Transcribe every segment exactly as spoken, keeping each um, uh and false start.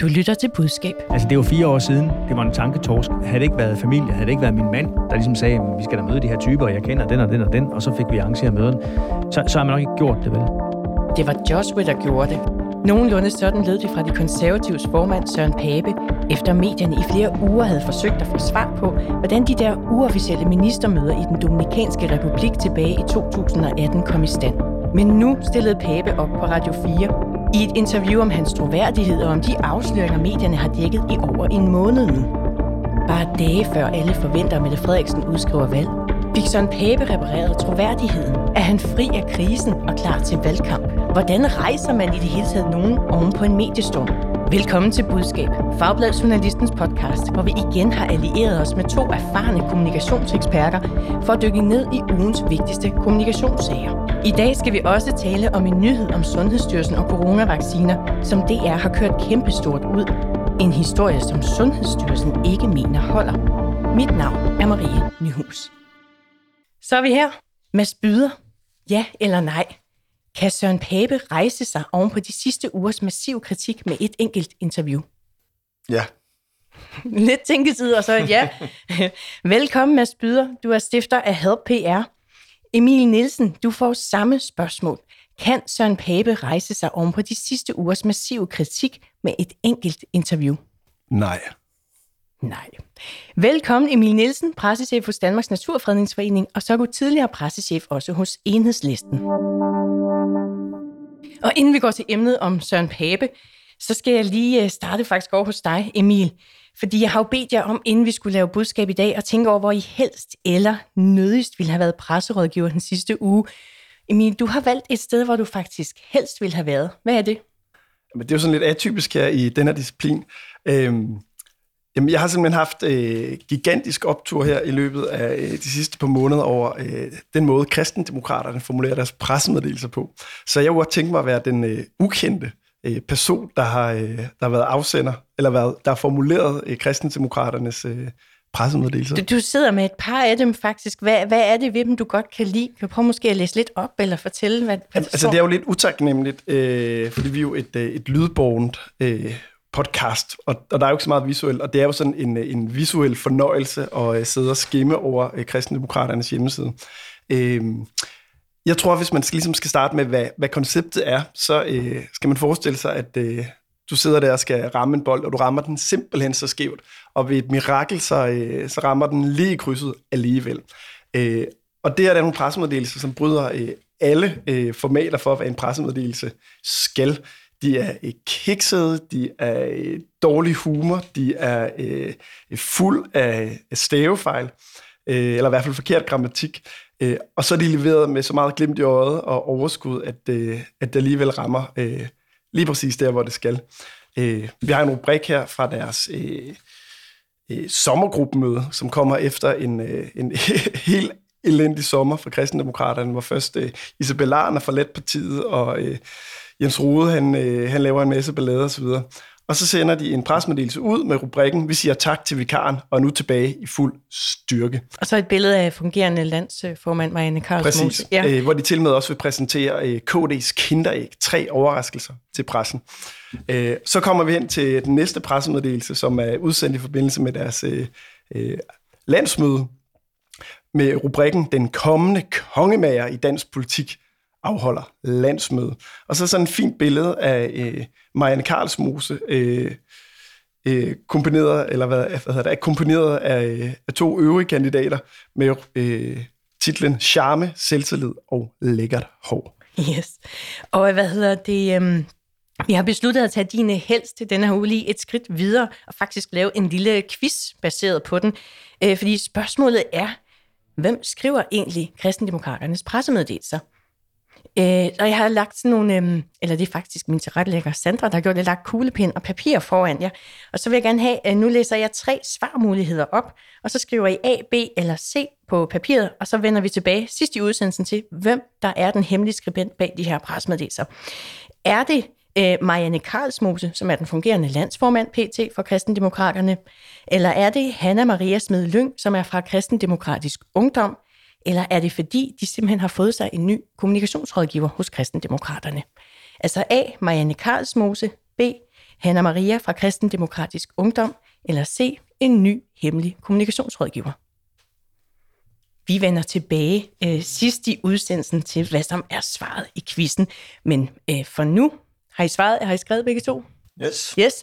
Du lytter til Budskab. Altså, det var fire år siden. Det var en tanketorsk. Havde det ikke været familie, havde det ikke været min mand, der ligesom sagde, at vi skal da møde de her typer, og jeg kender den og den og den, og så fik vi arrangeret møderne, så, så har man nok ikke gjort det, vel? Det var Joshua, der gjorde det. Nogenlunde sådan lød det fra de konservatives formand Søren Pape, efter medierne i flere uger havde forsøgt at få svar på, hvordan de der uofficielle ministermøder i den Dominikanske Republik tilbage i to tusind og atten kom i stand. Men nu stillede Pape op på Radio fire, i et interview om hans troværdighed og om de afsløringer, medierne har dækket i over en måned nu. Bare dage før alle forventer, at Mette Frederiksen udskriver valg, fik Søren Pape repareret troværdigheden. Er han fri af krisen og klar til valgkamp? Hvordan rejser man i det hele taget nogen oven på en mediestorm? Velkommen til Budskab, Fagbladet Journalistens podcast, hvor vi igen har allieret os med to erfarne kommunikationseksperter for at dykke ned i ugens vigtigste kommunikationssager. I dag skal vi også tale om en nyhed om Sundhedsstyrelsen og coronavacciner, som D R har kørt kæmpestort ud. En historie, som Sundhedsstyrelsen ikke mener holder. Mit navn er Marie Nyhus. Så er vi her. Mads Byder. Ja eller nej? Kan Søren Pape rejse sig oven på de sidste ugers massiv kritik med et enkelt interview? Ja. Lidt tænketid, og så ja. Velkommen, Mads Byder. Du er stifter af Hedep P R. Emil Nielsen, du får samme spørgsmål. Kan Søren Pape rejse sig oven på de sidste ugers massiv kritik med et enkelt interview? Nej. Nej. Velkommen, Emil Nielsen, pressechef hos Danmarks Naturfredningsforening, og så er du tidligere pressechef også hos Enhedslisten. Og inden vi går til emnet om Søren Pape, så skal jeg lige starte faktisk over hos dig, Emil. Fordi jeg har jo bedt jer om, inden vi skulle lave Budskab i dag, at tænke over, hvor I helst eller nødigst ville have været presserådgiver den sidste uge. Emil, du har valgt et sted, hvor du faktisk helst ville have været. Hvad er det? Jamen, det er jo sådan lidt atypisk her i den her disciplin. Øhm, jamen, jeg har simpelthen haft øh, gigantisk optur her i løbet af øh, de sidste par måneder over øh, den måde, kristendemokraterne formulerer deres pressemeddelelser på. Så jeg kunne godt tænke mig at være den øh, ukendte øh, person, der har, øh, der har været afsender, eller været, der har formuleret øh, kristendemokraternes øh, pressemeddelelser. Du, du sidder med et par af dem faktisk. Hvad, hvad er det ved dem, du godt kan lide? Kan du prøve måske at læse lidt op, eller fortælle, hvad, hvad det altså, står? Det er jo lidt utaknemmeligt, øh, fordi vi er jo et, øh, et lydbårent øh, podcast, og, og der er jo ikke så meget visuelt, og det er jo sådan en, en visuel fornøjelse at sidde og skimme over øh, kristendemokraternes hjemmeside. Øh, jeg tror, hvis man skal, ligesom skal starte med, hvad, hvad konceptet er, så øh, skal man forestille sig, at øh, du sidder der og skal ramme en bold, og du rammer den simpelthen så skævt, og ved et mirakel, så, øh, så rammer den lige i krydset alligevel. Øh, og det er der nogle pressemeddelelser, som bryder øh, alle øh, formater for, hvad en pressemeddelelse skal. De er øh, kiksede, de er øh, dårlig humor, de er øh, fuld af stavefejl, øh, eller i hvert fald forkert grammatik, øh, og så er de leveret med så meget glimt i øjet og overskud, at, øh, at det alligevel rammer øh, lige præcis der, hvor det skal. Øh, vi har en rubrik her fra deres øh, øh, sommergruppemøde, som kommer efter en, øh, en helt elendig sommer for kristendemokraterne, hvor først øh, Isabella Arner fra Letpartiet og øh, Jens Rohde, han, øh, han laver en masse ballade osv. Og, og så sender de en pressemeddelelse ud med rubrikken, vi siger tak til vikaren, og nu tilbage i fuld styrke. Og så et billede af fungerende landsformand Marianne Karlsvold. Præcis, ja. øh, hvor de til med også vil præsentere øh, K D's kinderæg, tre overraskelser til pressen. Øh, så kommer vi hen til den næste pressemeddelelse, som er udsendt i forbindelse med deres øh, øh, landsmøde, med rubrikken, den kommende kongemager i dansk politik afholder landsmøde. Og så sådan et fint billede af øh, Marianne Karlsmose, øh, øh, komponeret, eller hvad, hvad hedder det, akkompagneret af, af to øvrige kandidater med øh, titlen Charme, selvtillid og lækkert hår. Yes. Og hvad hedder det... Um Vi har besluttet at tage dine helst til denne her uge lige et skridt videre og faktisk lave en lille quiz baseret på den. Øh, fordi spørgsmålet er, hvem skriver egentlig kristendemokraternes pressemeddelelser? Øh, og jeg har lagt sådan nogle, øh, eller det er faktisk min tilrettelægger Sandra, der har gjort det, lagt kuglepen og papir foran jer. Og så vil jeg gerne have, øh, nu læser jeg tre svarmuligheder op, og så skriver I A, B eller C på papiret, og så vender vi tilbage sidst i udsendelsen til, hvem der er den hemmelige skribent bag de her pressemeddelelser. Er det Marianne Karlsmose, som er den fungerende landsformand P T for Kristendemokraterne? Eller er det Hanna Maria Smedlyng, som er fra Kristendemokratisk Ungdom? Eller er det fordi, de simpelthen har fået sig en ny kommunikationsrådgiver hos Kristendemokraterne? Altså A, Marianne Karlsmose, B, Hanna Maria fra Kristendemokratisk Ungdom, eller C, en ny hemmelig kommunikationsrådgiver. Vi vender tilbage øh, sidst i udsendelsen til, hvad som er svaret i quizzen. Men øh, for nu, har I svaret? Har I skrevet begge to? Yes. Yes,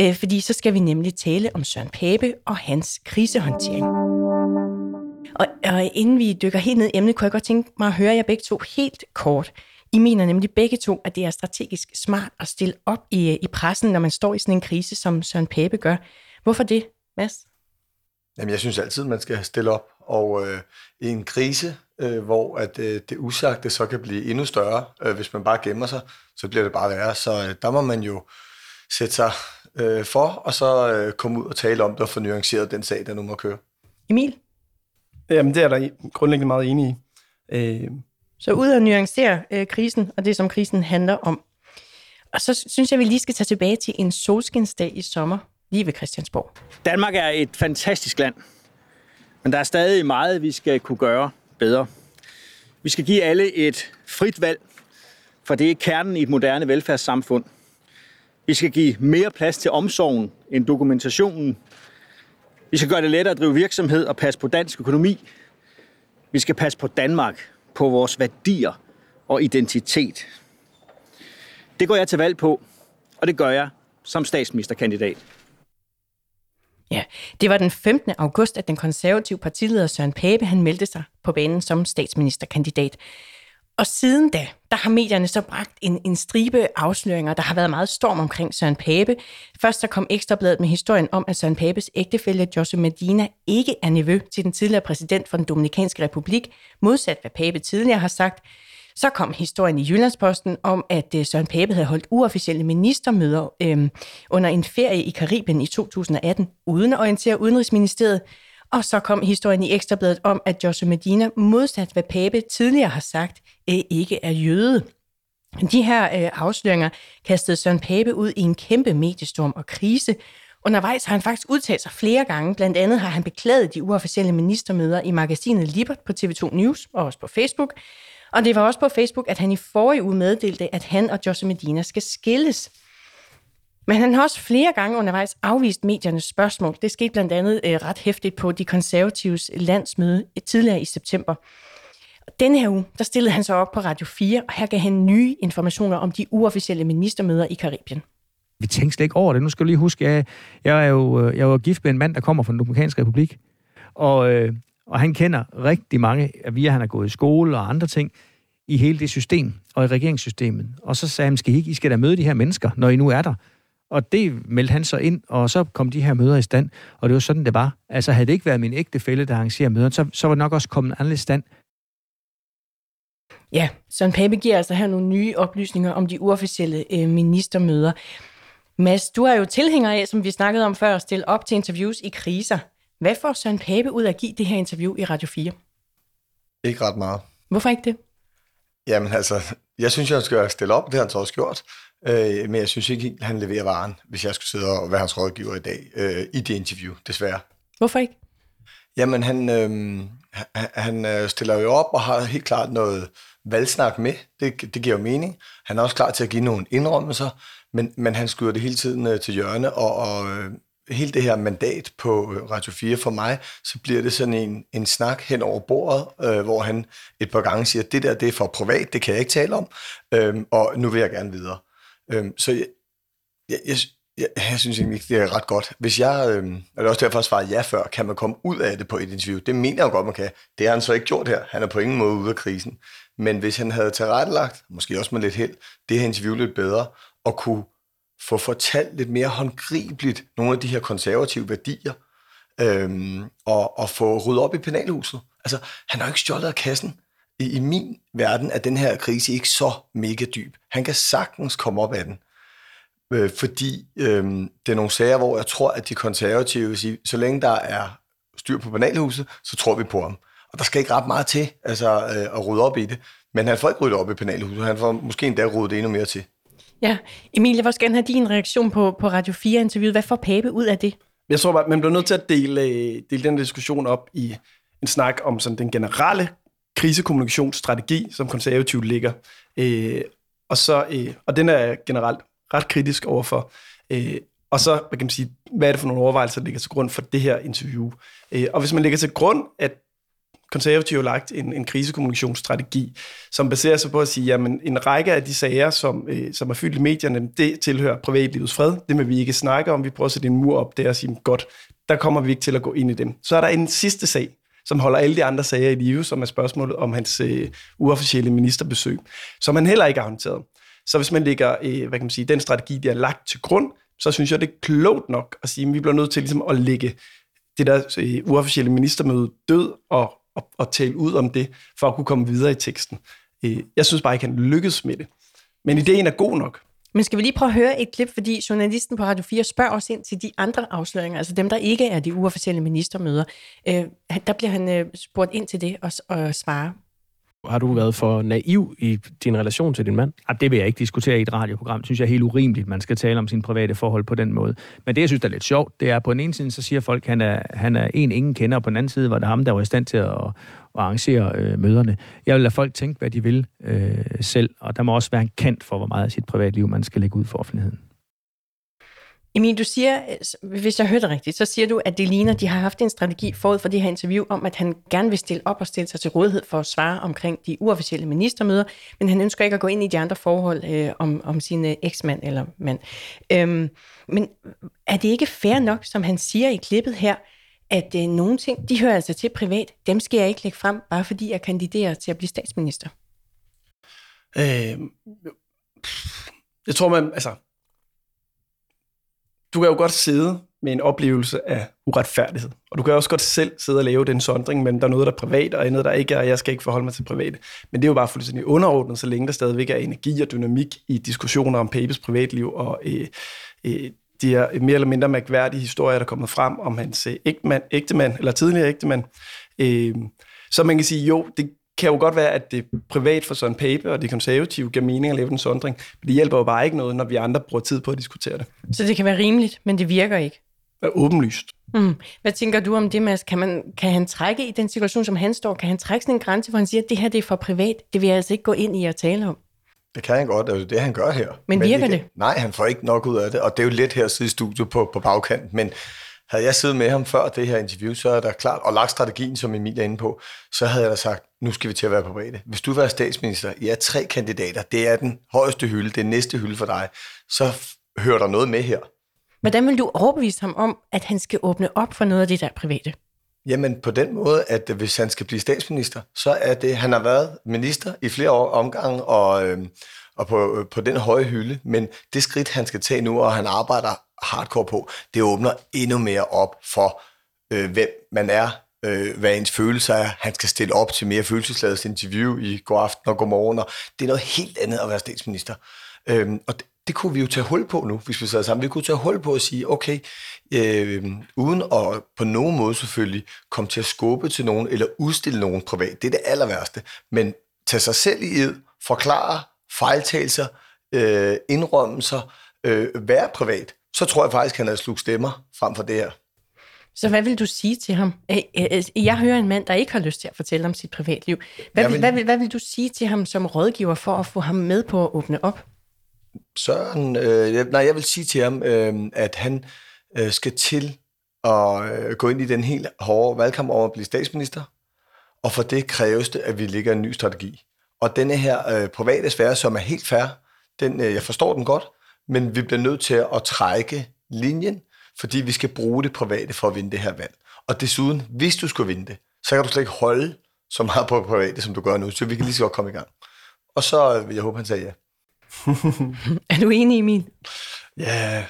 øh, fordi så skal vi nemlig tale om Søren Pape og hans krisehåndtering. Og, og inden vi dykker helt ned i emnet, kunne jeg godt tænke mig at høre jer begge to helt kort. I mener nemlig begge to, at det er strategisk smart at stille op i, i pressen, når man står i sådan en krise, som Søren Pape gør. Hvorfor det, Mads? Jamen, jeg synes altid, man skal stille op. Og øh, i en krise, øh, hvor at, øh, det usagte så kan blive endnu større, øh, hvis man bare gemmer sig, så bliver det bare værre. Så øh, der må man jo sætte sig øh, for, og så øh, komme ud og tale om det og få nuanceret den sag, der nu må køre. Emil? Jamen, det er der grundlæggende meget enig i. Øh... Så ud og nuancere øh, krisen, og det, som krisen handler om. Og så synes jeg, vi lige skal tage tilbage til en solskinsdag i sommer, lige ved Christiansborg. Danmark er et fantastisk land, men der er stadig meget, vi skal kunne gøre bedre. Vi skal give alle et frit valg, for det er kernen i et moderne velfærdssamfund. Vi skal give mere plads til omsorgen end dokumentationen. Vi skal gøre det lettere at drive virksomhed og passe på dansk økonomi. Vi skal passe på Danmark, på vores værdier og identitet. Det går jeg til valg på, og det gør jeg som statsministerkandidat. Ja, det var den femtende august, at den konservative partileder Søren Pape, han meldte sig på banen som statsministerkandidat. Og siden da, der har medierne så bragt en, en stribe afsløringer. Der har været meget storm omkring Søren Pape. Først så kom Ekstrabladet med historien om, at Søren Papes ægtefælle Joseph Medina ikke er nevø til den tidligere præsident for den Dominikanske Republik, modsat hvad Pape tidligere har sagt. Så kom historien i Jyllandsposten om, at Søren Pape havde holdt uofficielle ministermøder øh, under en ferie i Karibien i to tusind atten, uden at orientere Udenrigsministeriet. Og så kom historien i Ekstrabladet om, at Joseph Medina, modsat hvad Pape tidligere har sagt, øh, ikke er jøde. De her øh, afsløringer kastede Søren Pape ud i en kæmpe mediestorm og krise. Undervejs har han faktisk udtalt sig flere gange. Blandt andet har han beklaget de uofficielle ministermøder i magasinet Libert på T V to News og også på Facebook. Og det var også på Facebook, at han i forrige uge meddelte, at han og Joseph Medina skal skilles. Men han har også flere gange undervejs afvist mediernes spørgsmål. Det skete blandt andet øh, ret hæftigt på de konservatives landsmøde tidligere i september. Denne her uge, der stillede han sig op på Radio fire, og her gav han nye informationer om de uofficielle ministermøder i Karibien. Vi tænkte slet ikke over det. Nu skal du lige huske, jeg, jeg er jo jeg var gift med en mand, der kommer fra den Dominikanske Republik, og... Øh Og han kender rigtig mange, via han har gået i skole og andre ting, i hele det system og i regeringssystemet. Og så sagde han, skal I ikke, I skal da møde de her mennesker, når I nu er der. Og det meldte han så ind, og så kom de her møder i stand, og det var sådan, det var. Altså havde det ikke været min ægtefælle, der arrangerer møderne, så, så var det nok også kommet en anden stand. Ja, Søren Pape giver altså her nogle nye oplysninger om de uofficielle øh, ministermøder. Mads, du er jo tilhænger af, som vi snakkede om før, at stille op til interviews i kriser. Hvad får Søren Pape ud af at give det her interview i Radio fire? Ikke ret meget. Hvorfor ikke det? Jamen altså, jeg synes, jeg skal stille op. Det har han så også gjort. Øh, men jeg synes ikke, han leverer varen, hvis jeg skulle sidde og være hans rådgiver i dag øh, i det interview, desværre. Hvorfor ikke? Jamen, han, øh, han stiller jo op og har helt klart noget valgsnak med. Det, det giver jo mening. Han er også klar til at give nogle indrømmelser, men, men han skyder det hele tiden til hjørne, og... og hele det her mandat på Radio fire for mig, så bliver det sådan en, en snak hen over bordet, øh, hvor han et par gange siger, det der det er for privat, det kan jeg ikke tale om, øhm, og nu vil jeg gerne videre. Øhm, så jeg, jeg, jeg, jeg, jeg synes egentlig, det er ret godt. Hvis jeg, øhm, og det er også derfor, at jeg svarede ja før, kan man komme ud af det på et interview? Det mener jeg jo godt, man kan. Det har han så ikke gjort her. Han er på ingen måde ude af krisen. Men hvis han havde tilrettelagt, måske også med lidt held, det her interview lidt bedre, og kunne få fortalt lidt mere håndgribeligt nogle af de her konservative værdier, øhm, og, og få ryddet op i penalhuset. Altså, han har jo ikke stjålet af kassen. I, I min verden er den her krise ikke så mega dyb. Han kan sagtens komme op af den, øh, fordi øh, det er nogle sager, hvor jeg tror, at de konservative vil sige, så længe der er styr på penalhuset, så tror vi på ham. Og der skal ikke ret meget til altså, øh, at rydde op i det, men han får ikke ryddet op i penalhuset, han får måske endda ryddet det endnu mere til. Ja, Emil, jeg vil også gerne have din reaktion på, på Radio fire-interviewet. Hvad får Pape ud af det? Jeg tror bare, man bliver nødt til at dele, dele den diskussion op i en snak om sådan den generelle krisekommunikationsstrategi, som konservativt ligger. Øh, og, så, øh, og den er generelt ret kritisk overfor Øh, og så, hvad kan man sige, hvad er det for nogle overvejelser, der ligger til grund for det her interview? Øh, og hvis man lægger til grund, at Konservative har lagt en, en krisekommunikationsstrategi, som baserer sig på at sige, jamen en række af de sager, som, øh, som er fyldt i medierne, det tilhører privatlivets fred. Det vil vi ikke snakke om. Vi prøver at sætte en mur op der og sige, godt, der kommer vi ikke til at gå ind i dem. Så er der en sidste sag, som holder alle de andre sager i live, som er spørgsmålet om hans øh, uofficielle ministerbesøg, som han heller ikke har håndteret. Så hvis man lægger øh, hvad kan man sige, den strategi, de har lagt til grund, så synes jeg, det er klogt nok at sige, at vi bliver nødt til ligesom, at lægge det der øh, uofficielle ministermøde død og Og, og tale ud om det, for at kunne komme videre i teksten. Jeg synes bare ikke, han lykkes med det. Men ideen er god nok. Men skal vi lige prøve at høre et klip, fordi journalisten på Radio fire spørger os ind til de andre afsløringer, altså dem, der ikke er de uofficielle ministermøder. Øh, der bliver han øh, spurgt ind til det og, og svarer. Har du været for naiv i din relation til din mand? Det vil jeg ikke diskutere i et radioprogram. Det synes jeg er helt urimeligt, man skal tale om sine private forhold på den måde. Men det, jeg synes, der er lidt sjovt, det er, på den ene side, så siger folk, at han er, han er en, ingen kender, og på den anden side var det ham, der var i stand til at, at arrangere øh, møderne. Jeg vil lade folk tænke, hvad de vil øh, selv, og der må også være en kant for, hvor meget af sit privatliv, man skal lægge ud for offentligheden. Emil, du siger, hvis jeg hørte rigtigt, så siger du, at det ligner, de har haft en strategi forud for det her interview om, at han gerne vil stille op og stille sig til rådighed for at svare omkring de uofficielle ministermøder, men han ønsker ikke at gå ind i de andre forhold øh, om, om sin eksmand eller mand. Øhm, men er det ikke fair nok, som han siger i klippet her, at øh, nogle ting, de hører altså til privat, dem skal jeg ikke lægge frem, bare fordi jeg kandiderer til at blive statsminister? Øh, jeg tror, man... altså Du kan jo godt sidde med en oplevelse af uretfærdighed, og du kan også godt selv sidde og lave den sondring mellem, der er noget, der er privat, og andet, der ikke er, og jeg skal ikke forholde mig til private. Men det er jo bare fuldstændig underordnet, så længe der stadigvæk er energi og dynamik i diskussioner om Papes privatliv, og øh, øh, de her mere eller mindre mærkværdige historier, der er kommet frem om hans øh, ægtemand, ægtemand, eller tidligere ægtemand. Øh, så man kan sige, jo, det kan jo godt være, at det privat for Søren Pape og de konservative giver mening at lave den sondring, men det hjælper jo bare ikke noget, når vi andre bruger tid på at diskutere det. Så det kan være rimeligt, men det virker ikke? Det er åbenlyst. Mm. Hvad tænker du om det, Mads? Kan, man, kan han trække i den situation, som han står? Kan han trække sådan en grænse, hvor han siger, at det her det er for privat? Det vil jeg altså ikke gå ind i at tale om. Det kan han godt, det er jo det, han gør her. Men virker men det? det? Nej, han får ikke nok ud af det, og det er jo lidt her at sidde i studiet på, på bagkanten, men havde jeg siddet med ham før det her interview, så er der klart, og lagt strategien, som Emil er inde på, så havde jeg da sagt, nu skal vi til at være private. Hvis du var statsminister, I er tre kandidater, det er den højeste hylde, det er næste hylde for dig, så hører der noget med her. Hvordan vil du overbevise ham om, at han skal åbne op for noget af det der private? Jamen på den måde, at hvis han skal blive statsminister, så er det, han har været minister i flere år omgange, og, øh, og på, på den høje hylde, men det skridt, han skal tage nu, og han arbejder hardcore på, det åbner endnu mere op for, øh, hvem man er, øh, hvad ens følelser er. Han skal stille op til mere følelsesladet interview i god aften og god morgen, og det er noget helt andet at være statsminister. Øhm, og det, det kunne vi jo tage hul på nu, hvis vi sad sammen. Vi kunne tage hul på at sige, okay, øh, uden at på nogen måde selvfølgelig komme til at skubbe til nogen, eller udstille nogen privat, det er det aller værste, men tage sig selv i ed, forklare fejltagelser, øh, indrømmelser, øh, være privat, så tror jeg faktisk, han havde slugt stemmer frem for det her. Så hvad vil du sige til ham? Jeg hører en mand, der ikke har lyst til at fortælle om sit privatliv. Hvad, vil, vil... Hvad, vil, hvad vil du sige til ham som rådgiver for at få ham med på at åbne op? Søren, øh, nej, jeg vil sige til ham, øh, at han øh, skal til at øh, gå ind i den helt hårde valgkamp om at blive statsminister, og for det kræves det, at vi lægger en ny strategi. Og denne her øh, private sfære, som er helt fair, den, øh, jeg forstår den godt, men vi bliver nødt til at trække linjen, fordi vi skal bruge det private for at vinde det her valg. Og desuden, hvis du skulle vinde det, så kan du slet ikke holde så meget på private, som du gør nu, så vi kan lige så godt komme i gang. Og så vil jeg håbe, han sagde ja. Er du enig, Emil? Ja.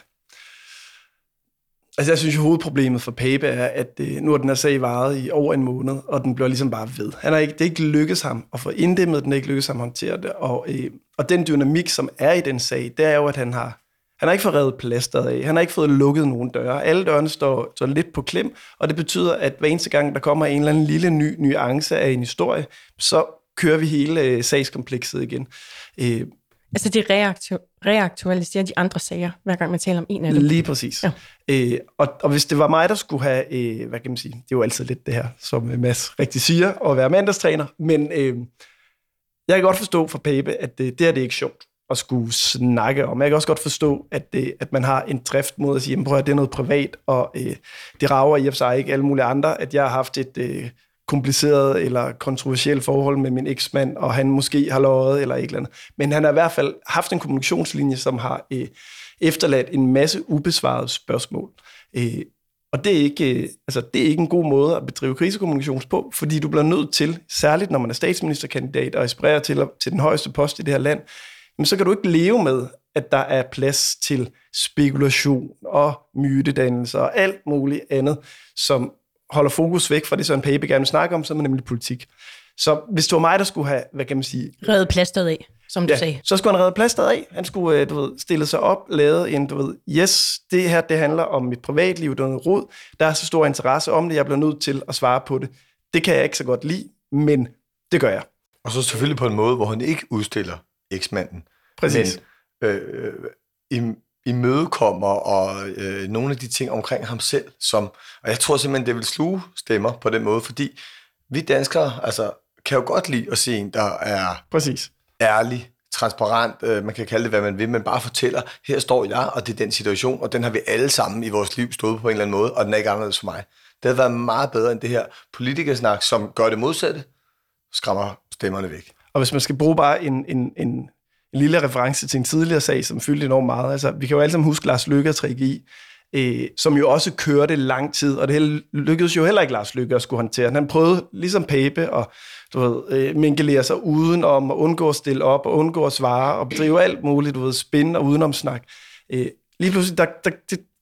Altså, jeg synes jo, hovedproblemet for Pape er, at nu har den her sag varet i over en måned, og den bliver ligesom bare ved. Han er ikke, det er ikke lykkes ham at få inddæmmet, den er ikke lykkes ham at håndtere det, og, øh, og den dynamik, som er i den sag, det er jo, at han har, han har ikke fået revet plasteret af, han har ikke fået lukket nogen døre, alle dørene står, står lidt på klem, og det betyder, at hver eneste gang, der kommer en eller anden lille ny nuance af en historie, så kører vi hele øh, sagskomplekset igen. Øh, Altså, de reaktu- reaktualiserer de andre sager, hver gang man taler om en af dem. Lige præcis. Ja. Æ, og, og hvis det var mig, der skulle have, øh, hvad kan man sige, det er jo altid lidt det her, som Mads rigtig siger, at være mandagstræner, men øh, jeg kan godt forstå for Pape, at øh, det her det er ikke sjovt. at skulle snakke om. Jeg kan også godt forstå, at, det, at man har en drift mod at sige, jamen prøv at det er noget privat, og øh, det rager i og for sig ikke alle mulige andre, at jeg har haft et øh, kompliceret eller kontroversielt forhold med min eksmand, og han måske har løjet eller et eller andet. Men han har i hvert fald haft en kommunikationslinje, som har øh, efterladt en masse ubesvarede spørgsmål. Øh, Og det er, ikke, altså det er ikke en god måde at bedrive krisekommunikation på, fordi du bliver nødt til, særligt når man er statsministerkandidat og aspirerer til, til den højeste post i det her land, jamen så kan du ikke leve med, at der er plads til spekulation og mytedannelse og alt muligt andet, som holder fokus væk fra det, Søren Pape gerne snakker om, som er nemlig politik. Så hvis det var mig, der skulle have, hvad kan man sige... Reddet plasteret af, som du ja, sagde. Så skulle han redde plasteret af. Han skulle, du ved, stille sig op, lave en, du ved, yes, det her, det handler om mit privatliv, det er noget rod. Der er så stor interesse om det, jeg bliver nødt til at svare på det. Det kan jeg ikke så godt lide, men det gør jeg. Og så selvfølgelig på en måde, hvor han ikke udstiller eksmanden. Præcis. Men øh, im- imødekommer og øh, nogle af de ting omkring ham selv, som... Og jeg tror simpelthen, det vil sluge stemmer på den måde, fordi vi danskere, altså... kan jo godt lide at se en, der er Præcis. ærlig, transparent, øh, man kan kalde det, hvad man vil, men bare fortæller, her står jeg, og det er den situation, og den har vi alle sammen i vores liv stået på en eller anden måde, og den er ikke anderledes for mig. Det har været meget bedre end det her politikersnak, som gør det modsatte, skræmmer stemmerne væk. Og hvis man skal bruge bare en, en, en, en lille reference til en tidligere sag, som fyldte enormt meget, altså vi kan jo alle sammen huske Lars Løkke og tre G, Øh, som jo også kørte lang tid, og det lykkedes jo heller ikke Lars Løkke at skulle håndtere. Han prøvede ligesom Pape at du ved, øh, minkelere sig udenom, og undgå at stille op, og undgå at svare, og bedrive alt muligt, du ved, spin og udenomsnak. Øh, lige pludselig, der, der,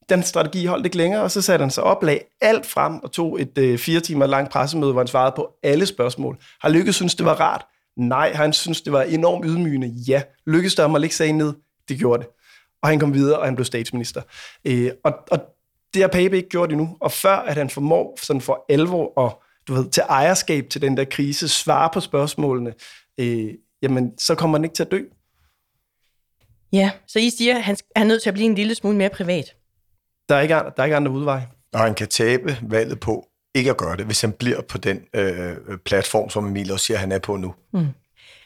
den strategi holdt ikke længere, og så satte han sig op, lagde alt frem, og tog et øh, fire timer langt pressemøde, hvor han svarede på alle spørgsmål. Har Løkke synes det var rart? Nej. Har han synes det var enormt ydmygende? Ja. Lykkes der om at lægge sagen ned? Det gjorde det. Og han kom videre, og han blev statsminister. Øh, og, og det har Pape ikke gjort endnu. Og før, at han formår sådan for alvor og du ved, til ejerskab til den der krise, svare på spørgsmålene, øh, jamen, så kommer han ikke til at dø. Ja, så I siger, at han, han er nødt til at blive en lille smule mere privat. Der er ikke, der er ikke andre udveje. Og han kan tabe valget på ikke at gøre det, hvis han bliver på den øh, platform, som Emil også siger, han er på nu. Mm.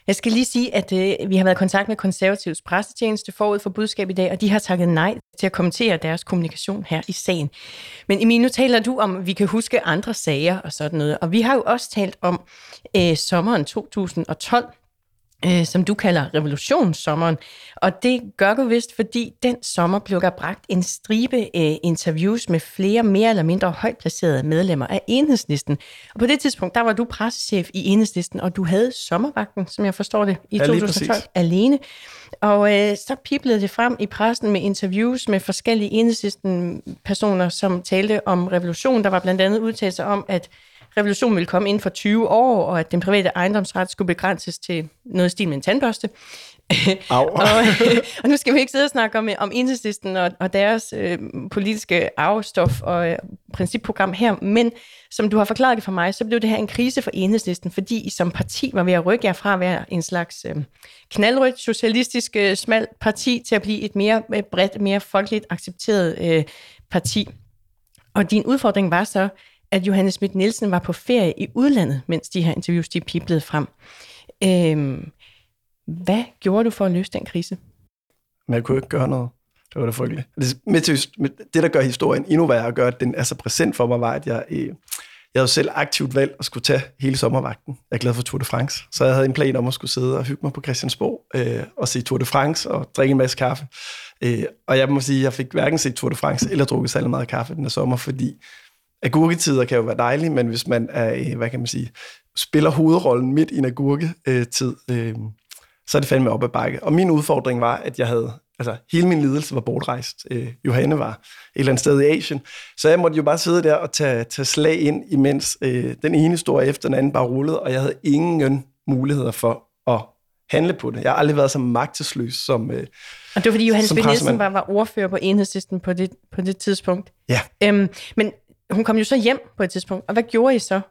Jeg skal lige sige, at øh, vi har været i kontakt med Konservativs pressetjeneste forud for budskab i dag, og de har takket nej til at kommentere deres kommunikation her i sagen. Men Emil, nu taler du om, at vi kan huske andre sager og sådan noget, og vi har jo også talt om øh, sommeren to tusind og tolv, øh, som du kalder revolutionssommeren, og det gør du vist, fordi den sommer blev der bragt en stribe øh, interviews med flere mere eller mindre højt placerede medlemmer af Enhedslisten. Og på det tidspunkt, der var du pressechef i Enhedslisten, og du havde sommervagten, som jeg forstår det, i ja, to tusind og tolv alene. Og øh, så piblede det frem i pressen med interviews med forskellige Enhedslisten-personer, som talte om revolution. Der var blandt andet udtalelser om, at revolutionen ville komme inden for tyve år, og at den private ejendomsret skulle begrænses til noget stil med en tandbørste. og, og nu skal vi ikke sidde og snakke om, om Enhedslisten og, og deres øh, politiske arvestof og øh, principprogram her, men som du har forklaret det for mig, så blev det her en krise for Enhedslisten, fordi I som parti var ved at rykke jer fra at være en slags øh, knaldrødt, socialistisk, øh, smal parti til at blive et mere øh, bredt, mere folkeligt accepteret øh, parti. Og din udfordring var så, at Johanne Schmidt-Nielsen var på ferie i udlandet, mens de her interviews, de piblede frem. Øhm, hvad gjorde du for at løse den krise? Men jeg kunne ikke gøre noget. Det var da frygteligt. Det, der gør historien endnu værre, gør, at den er så præsent for mig, var, at jeg, jeg havde selv aktivt valgt at skulle tage hele sommervagten. Jeg er glad for Tour de France. Så jeg havde en plan om at skulle sidde og hygge mig på Christiansborg øh, og se Tour de France og drikke en masse kaffe. Øh, og jeg må sige, at jeg fik hverken set Tour de France eller drukket særlig meget kaffe den her sommer, fordi agurketider kan jo være dejlige, men hvis man er, hvad kan man sige, spiller hovedrollen midt i en agurketid, øh, så er det fandme op ad bakke. Og min udfordring var, at jeg havde, altså hele min lidelse var bortrejst. Øh, Johanne var et eller andet sted i Asien, så jeg måtte jo bare sidde der og tage, tage slag ind, imens øh, den ene historie efter den anden bare rullede, og jeg havde ingen muligheder for at handle på det. Jeg har aldrig været så magtesløs som øh, og det var, fordi Johanne Schmidt-Nielsen var, var ordfører på Enhedslisten på det, på det tidspunkt. Ja. Øhm, men hun kom jo så hjem på et tidspunkt, og hvad gjorde I så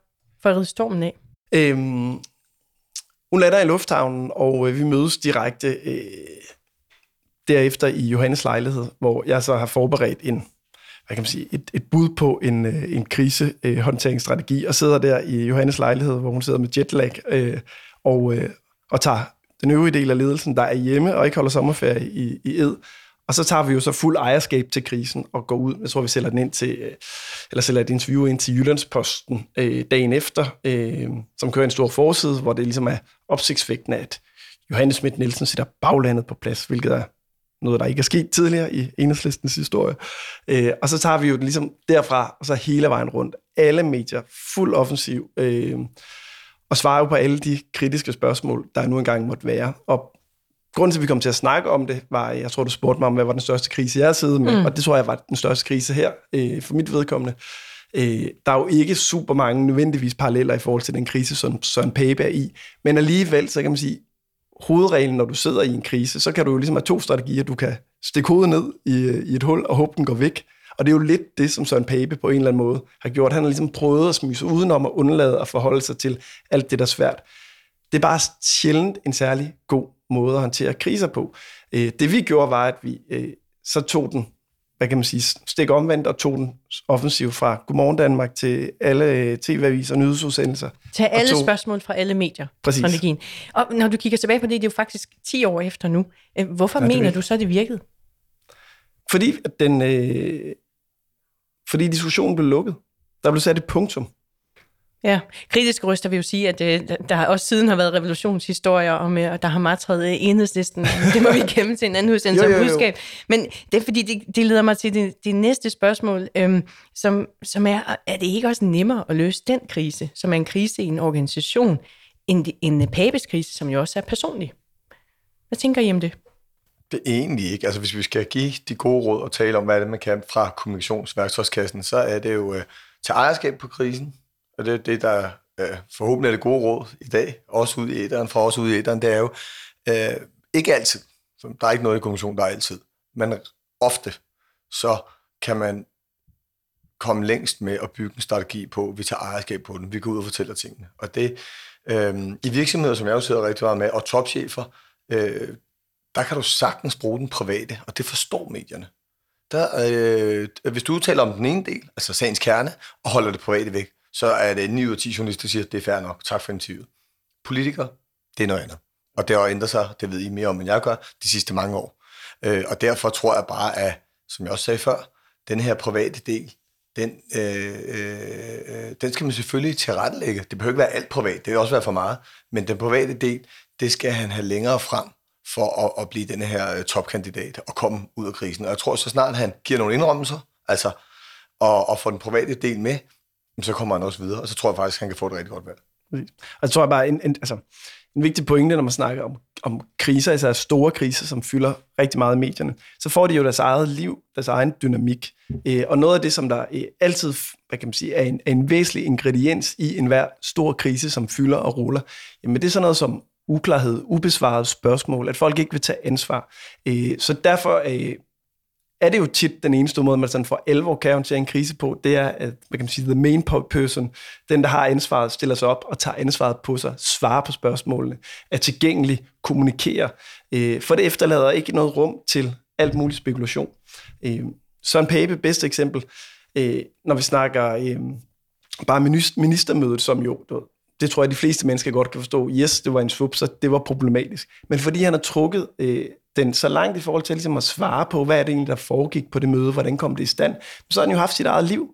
for at ride stormen af? Øhm, hun lander i lufthavnen, og øh, vi mødes direkte øh, derefter i Johannes lejlighed, hvor jeg så har forberedt en, hvad kan man sige, et, et bud på en, øh, en krisehåndteringsstrategi, øh, og sidder der i Johannes lejlighed, hvor hun sidder med jetlag øh, og, øh, og tager den øvrige del af ledelsen, der er hjemme og ikke holder sommerferie i, i ed. Og så tager vi jo så fuld ejerskab til krisen og går ud. Jeg tror, vi sælger den ind til, eller sælger et interview ind til Jyllandsposten øh, dagen efter, øh, som kører en stor forside, hvor det ligesom er opsigtsvægtende, at Johanne Schmidt-Nielsen sætter baglandet på plads, hvilket er noget, der ikke er sket tidligere i Enhedslistens historie. Øh, og så tager vi jo den ligesom derfra, og så hele vejen rundt. Alle medier, fuld offensiv, øh, og svarer jo på alle de kritiske spørgsmål, der nu engang måtte være. Og grunden til, at vi kom til at snakke om det, var, jeg tror, du spurgte mig om, hvad var den største krise, jeg sidder med, mm. og det tror jeg var den største krise her, øh, for mit vedkommende. Øh, der er jo ikke super mange nødvendigvis paralleller i forhold til den krise, som Søren Pape er i, men alligevel, så kan man sige, hovedreglen, når du sidder i en krise, så kan du jo ligesom have to strategier. Du kan stikke hovedet ned i, i et hul og håbe, den går væk. Og det er jo lidt det, som Søren Pape på en eller anden måde har gjort. Han har ligesom prøvet at smyge sig udenom og undlade at forholde sig til alt det, der er svært. Det er bare sjældent en særlig god måde at håndtere kriser på. Det vi gjorde var, at vi så tog den, hvad kan man sige, stik omvendt og tog den offensiv fra Godmorgen Danmark til alle tv-aviser og nyhedsudsendelser. Tag alle tog... spørgsmål fra alle medier. Præcis. Strategien. Og når du kigger tilbage på det, det er jo faktisk ti år efter nu. Hvorfor ja, mener det du så, det virkede? Fordi den... Øh... Fordi diskussionen blev lukket. Der blev sat et punktum. Ja, kritisk ryster vil jo sige, at øh, der også siden har været revolutionshistorier, om, øh, og der har meget trædet Enhedslisten. Det må vi gemme til en anden udsendelse som budskab. Men det er fordi, det, det leder mig til det, det næste spørgsmål, øh, som, som er, er det ikke også nemmere at løse den krise, som er en krise i en organisation, end en Papes krise, som jo også er personlig? Hvad tænker I om det? Det er egentlig ikke. Altså, hvis vi skal give de gode råd og tale om, hvad det man kan fra kommunikationsværktøjskassen, så er det jo at øh, tage ejerskab på krisen, og det er det, der øh, forhåbentlig er det gode råd i dag, også ude i æteren, fra os ude i æteren, det er jo øh, ikke altid. Der er ikke noget i kommunikation, der er altid. Men ofte, så kan man komme længst med at bygge en strategi på, vi tager ejerskab på den, vi går ud og fortæller tingene. Og det, øh, i virksomheder, som jeg jo sidder rigtig meget med, og topchefer, øh, der kan du sagtens bruge den private, og det forstår medierne. Der, øh, hvis du taler om den ene del, altså sagens kerne, og holder det private væk, så er det ni ud af ti journalister, der siger, at det er fair nok, tak for interviewet. Politikere, det er noget andet. Og det har ændret sig, det ved I mere om, end jeg gør, de sidste mange år. Øh, og derfor tror jeg bare, at, som jeg også sagde før, den her private del, den, øh, øh, den skal man selvfølgelig tilrettelægge. Det behøver ikke være alt privat, det kan også være for meget. Men den private del, det skal han have længere frem, for at, at blive den her topkandidat og komme ud af krisen. Og jeg tror, så snart han giver nogle indrømmelser, altså, og, og får den private del med, så kommer han også videre, og så tror jeg faktisk, han kan få et rigtig godt valg. Og jeg tror jeg bare, en, en, altså, en vigtig pointe, når man snakker om, om kriser, altså store kriser, som fylder rigtig meget i medierne, så får de jo deres eget liv, deres egen dynamik. Og noget af det, som der altid hvad kan man sige, er, en, er en væsentlig ingrediens i enhver stor krise, som fylder og ruller, jamen det er sådan noget som uklarhed, ubesvarede spørgsmål, at folk ikke vil tage ansvar. Så derfor er det jo tit den eneste måde, man sådan for alvor kan håndtere en krise på, det er, at man kan sige, the main person, den der har ansvaret, stiller sig op og tager ansvaret på sig, svarer på spørgsmålene, er tilgængelig, kommunikerer, for det efterlader ikke noget rum til alt mulig spekulation. Søren Pape, bedste eksempel, når vi snakker bare ministermødet, som jo... Det tror jeg, de fleste mennesker godt kan forstå. Yes, det var en svup, så det var problematisk. Men fordi han har trukket øh, den så langt i forhold til ligesom at svare på, hvad er det egentlig, der foregik på det møde, hvordan kom det i stand, så har han jo haft sit eget liv.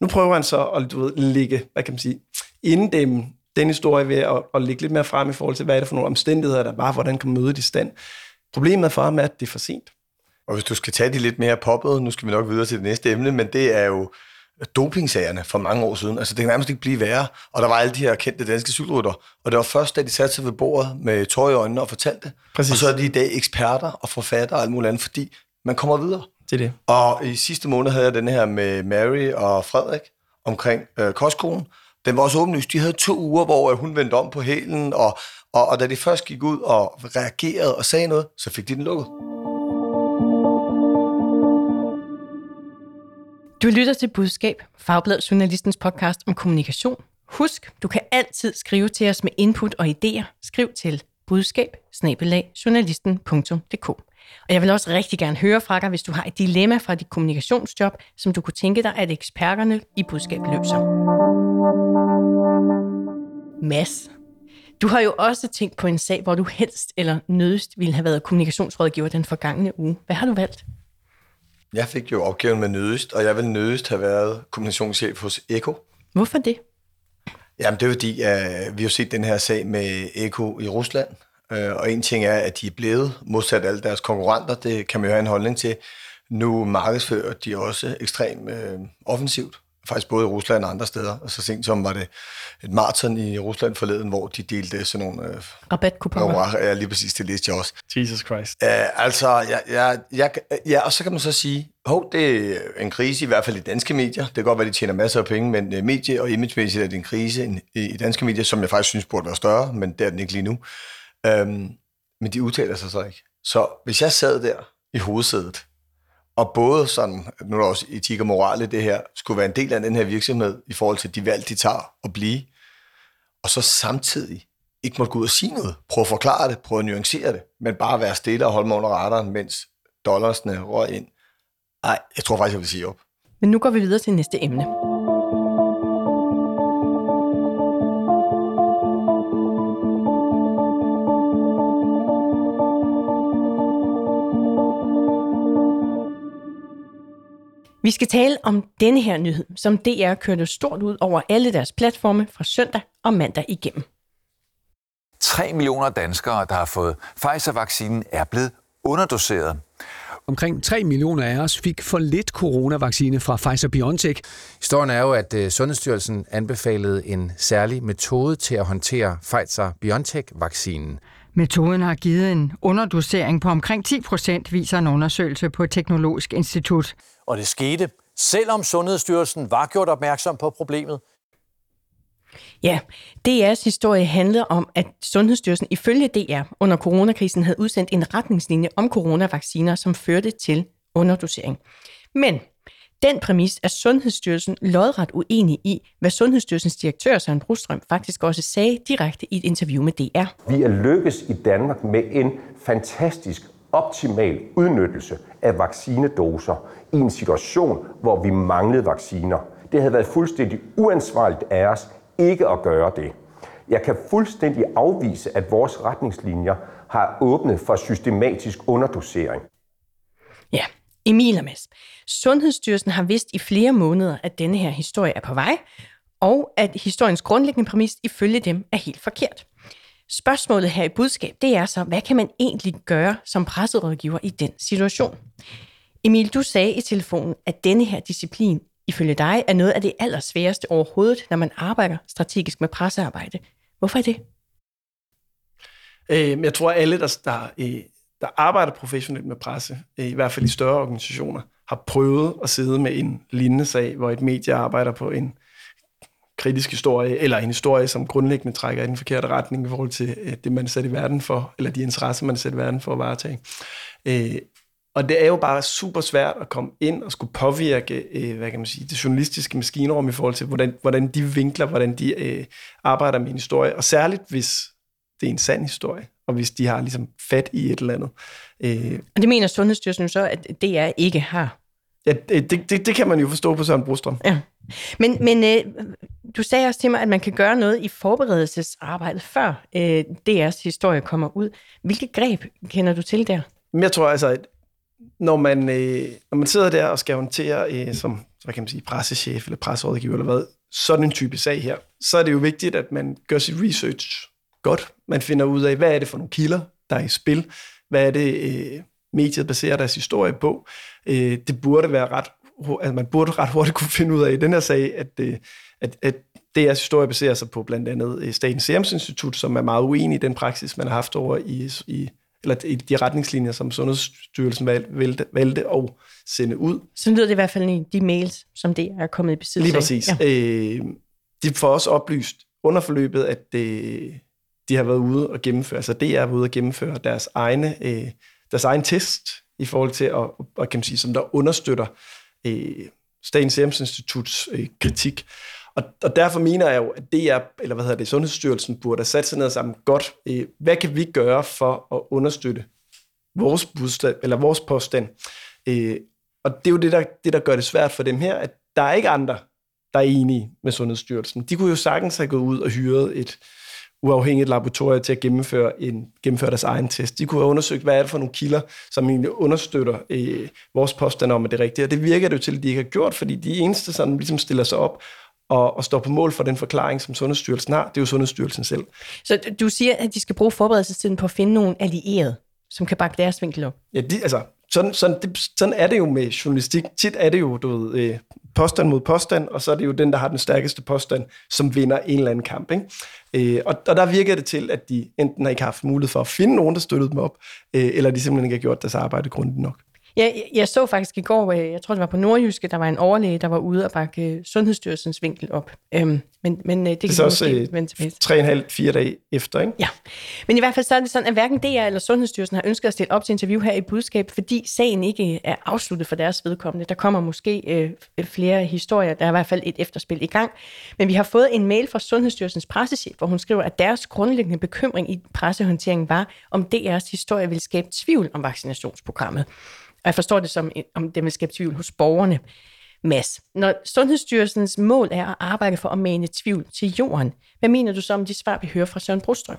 Nu prøver han så at du ved, ligge, hvad kan man sige, inddæmme den historie ved at, at ligge lidt mere frem i forhold til, hvad er det for nogle omstændigheder, der var, hvordan kom mødet i stand. Problemet for ham er, at det er for sent. Og hvis du skal tage de lidt mere poppede, nu skal vi nok videre til det næste emne, men det er jo dopingsagerne for mange år siden. Altså, det kan nærmest ikke blive værre. Og der var alle de her kendte danske cykelrytter. Og det var først, da de satte sig ved bordet med tårer i øjnene og fortalte det. Præcis. Og så er de i dag eksperter og forfatter og alt muligt andet, fordi man kommer videre. Det er det. Og i sidste måned havde jeg den her med Mary og Frederik omkring øh, kostskolen. Den var også åbenlyst. De havde to uger, hvor øh, hun vendte om på hælen, og, og, og da de først gik ud og reagerede og sagde noget, så fik de den lukket. Du lytter til Budskab, Fagbladet Journalistens podcast om kommunikation. Husk, du kan altid skrive til os med input og idéer. Skriv til budskab bindestreg journalisten punktum d k. Og jeg vil også rigtig gerne høre fra dig, hvis du har et dilemma fra dit kommunikationsjob, som du kunne tænke dig, at eksperterne i Budskab løser. Mads, Du har jo også tænkt på en sag, hvor du helst eller nødst ville have været kommunikationsrådgiver den forgangne uge. Hvad har du valgt? Jeg fik jo opgaven med nødst, og jeg ville nødst have været kommunikationschef hos Eko. Hvorfor det? Jamen, det er fordi, at vi har set den her sag med Eko i Rusland, og en ting er, at de er blevet modsat alle deres konkurrenter. Det kan man jo have en holdning til. Nu markedsfører de også ekstremt øh, offensivt, faktisk både i Rusland og andre steder. Og så sent som var det et maraton i Rusland forleden, hvor de delte sådan nogle... Øh, rabatkuponer. Ja, lige præcis, det læste jeg også. Jesus Christ. Æh, altså, jeg, jeg, jeg, ja, og så kan man så sige, hov, det er en krise, i hvert fald i danske medier. Det kan godt være, de tjener masser af penge, men medie- og imagemæssigt er det en krise i danske medier, som jeg faktisk synes burde være større, men det er den ikke lige nu. Øhm, men de udtaler sig så ikke. Så hvis jeg sad der i hovedsædet, og både sådan, nu er der også etik og moral i det her, skulle være en del af den her virksomhed i forhold til de valg, de tager og blive, og så samtidig ikke måtte gå ud og sige noget. Prøve at forklare det, prøve at nuancere det, men bare være stille og holde mig under radaren, mens dollarsene rører ind. Nej, jeg tror faktisk, jeg vil sige op. Men nu går vi videre til næste emne. Vi skal tale om denne her nyhed, som D R kørte stort ud over alle deres platforme fra søndag og mandag igennem. tre millioner danskere, der har fået Pfizer-vaccinen, er blevet underdoseret. Omkring tre millioner af os fik for lidt coronavaccine fra Pfizer-BioNTech. Historien er jo, at Sundhedsstyrelsen anbefalede en særlig metode til at håndtere Pfizer-BioNTech-vaccinen. Metoden har givet en underdosering på omkring ti procent, viser en undersøgelse på Teknologisk Institut. Og det skete, selvom Sundhedsstyrelsen var gjort opmærksom på problemet. Ja, D R's historie handlede om, at Sundhedsstyrelsen ifølge D R under coronakrisen havde udsendt en retningslinje om coronavacciner, som førte til underdosering. Men den præmis er Sundhedsstyrelsen lodret uenig i, hvad Sundhedsstyrelsens direktør Søren Brostrøm faktisk også sagde direkte i et interview med D R. Vi er lykkes i Danmark med en fantastisk optimal udnyttelse af vaccinedoser i en situation, hvor vi manglede vacciner. Det havde været fuldstændig uansvarligt af os ikke at gøre det. Jeg kan fuldstændig afvise, at vores retningslinjer har åbnet for systematisk underdosering. Ja, Emil og Mads. Sundhedsstyrelsen har vidst i flere måneder, at denne her historie er på vej, og at historiens grundlæggende præmis ifølge dem er helt forkert. Spørgsmålet her i budskab, det er så, hvad kan man egentlig gøre som presserådgiver i den situation? Emil, du sagde i telefonen, at denne her disciplin ifølge dig er noget af det allersværeste overhovedet, når man arbejder strategisk med pressearbejde. Hvorfor er det? Øh, jeg tror, at alle, der, der, der arbejder professionelt med presse, i hvert fald i større organisationer, har prøvet at sidde med en lignende sag, hvor et medie arbejder på en kritisk historie, eller en historie, som grundlæggende trækker i den forkerte retning i forhold til det, man er sat i verden for, eller de interesser, man er sat i verden for at varetage. Øh, og det er jo bare super svært at komme ind og skulle påvirke øh, hvad kan man sige, det journalistiske maskinrum i forhold til, hvordan, hvordan de vinkler, hvordan de øh, arbejder med en historie, og særligt hvis det er en sand historie, og hvis de har ligesom fat i et eller andet. Øh, og det mener Sundhedsstyrelsen jo så, at D R ikke har. Ja, det, det, det kan man jo forstå på Søren Brostrøm. Ja. Men, men øh, du sagde også til mig, at man kan gøre noget i forberedelsesarbejdet, før øh, D R's historie kommer ud. Hvilke greb kender du til der? Jeg tror altså, at når man, øh, når man sidder der og skal håndtere øh, som hvad kan man sige, pressechef eller presserådgiver eller hvad, sådan en type sag her, så er det jo vigtigt, at man gør sit research godt. Man finder ud af, hvad er det for nogle kilder, der er i spil? Hvad er det, øh, mediet baserer deres historie på? Øh, det burde være ret Altså, man burde ret hurtigt kunne finde ud af i den her sag, at, at, at D R's historie baserer sig på blandt andet Statens Serum Institut, som er meget uenig i den praksis, man har haft over i, i, eller i de retningslinjer, som Sundhedsstyrelsen valgte, valgte at sende ud. Så lyder det i hvert fald i de mails, som D R er kommet i besiddelse. Lige præcis. Ja. Øh, de får også oplyst under forløbet, at de, de har været ude og gennemføre, altså D R har været ude og gennemføre deres, egne, øh, deres egen test i forhold til, at, og, kan man sige, som der understøtter Statens Serum Instituts øh, kritik. Og, og derfor mener jeg jo, at D R, eller hvad hedder det, Sundhedsstyrelsen burde have sat sig ned sammen godt. Øh, hvad kan vi gøre for at understøtte vores, budstand, eller vores påstand? Øh, og det er jo det der, det, der gør det svært for dem her, at der er ikke andre, der er enige med Sundhedsstyrelsen. De kunne jo sagtens have gået ud og hyret et uafhængigt laboratorier til at gennemføre, en, gennemføre deres egen test. De kunne have undersøgt, hvad er det for nogle kilder, som egentlig understøtter øh, vores påstand om, at det er rigtigt. Og det virker det jo til, at de ikke har gjort, fordi de eneste sådan ligesom stiller sig op og, og står på mål for den forklaring, som Sundhedsstyrelsen har. Det er jo Sundhedsstyrelsen selv. Så du siger, at de skal bruge forberedelsestiden på at finde nogle allierede, som kan bakke deres vinkel op? Ja, de, altså... Sådan, sådan, det, sådan er det jo med journalistik. Tit er det jo, du ved, øh, påstand mod påstand, og så er det jo den, der har den stærkeste påstand, som vinder en eller anden kamp. Ikke? Øh, og, og der virker det til, at de enten har ikke haft mulighed for at finde nogen, der støttede dem op, øh, eller de simpelthen ikke har gjort deres arbejde grundigt nok. Ja, jeg, jeg så faktisk i går, jeg tror det var på Nordjyske, der var en overlæge, der var ude og bakke Sundhedsstyrelsens vinkel op. Øhm, men, men det, det kan også tre komma fem til fire dage efter, ikke? Ja, men i hvert fald så er det sådan, at hverken D R eller Sundhedsstyrelsen har ønsket at stille op til interview her i Budskab, fordi sagen ikke er afsluttet for deres vedkommende. Der kommer måske øh, flere historier, der er i hvert fald et efterspil i gang. Men vi har fået en mail fra Sundhedsstyrelsens pressechef, hvor hun skriver, at deres grundlæggende bekymring i pressehåndteringen var, om D R's historie ville skabe tvivl om vaccinationsprogrammet. Og jeg forstår det som, om det vil skabe tvivl hos borgerne. Mads, når Sundhedsstyrelsens mål er at arbejde for at mane tvivl til jorden, hvad mener du så om de svar, vi hører fra Søren Brostrøm?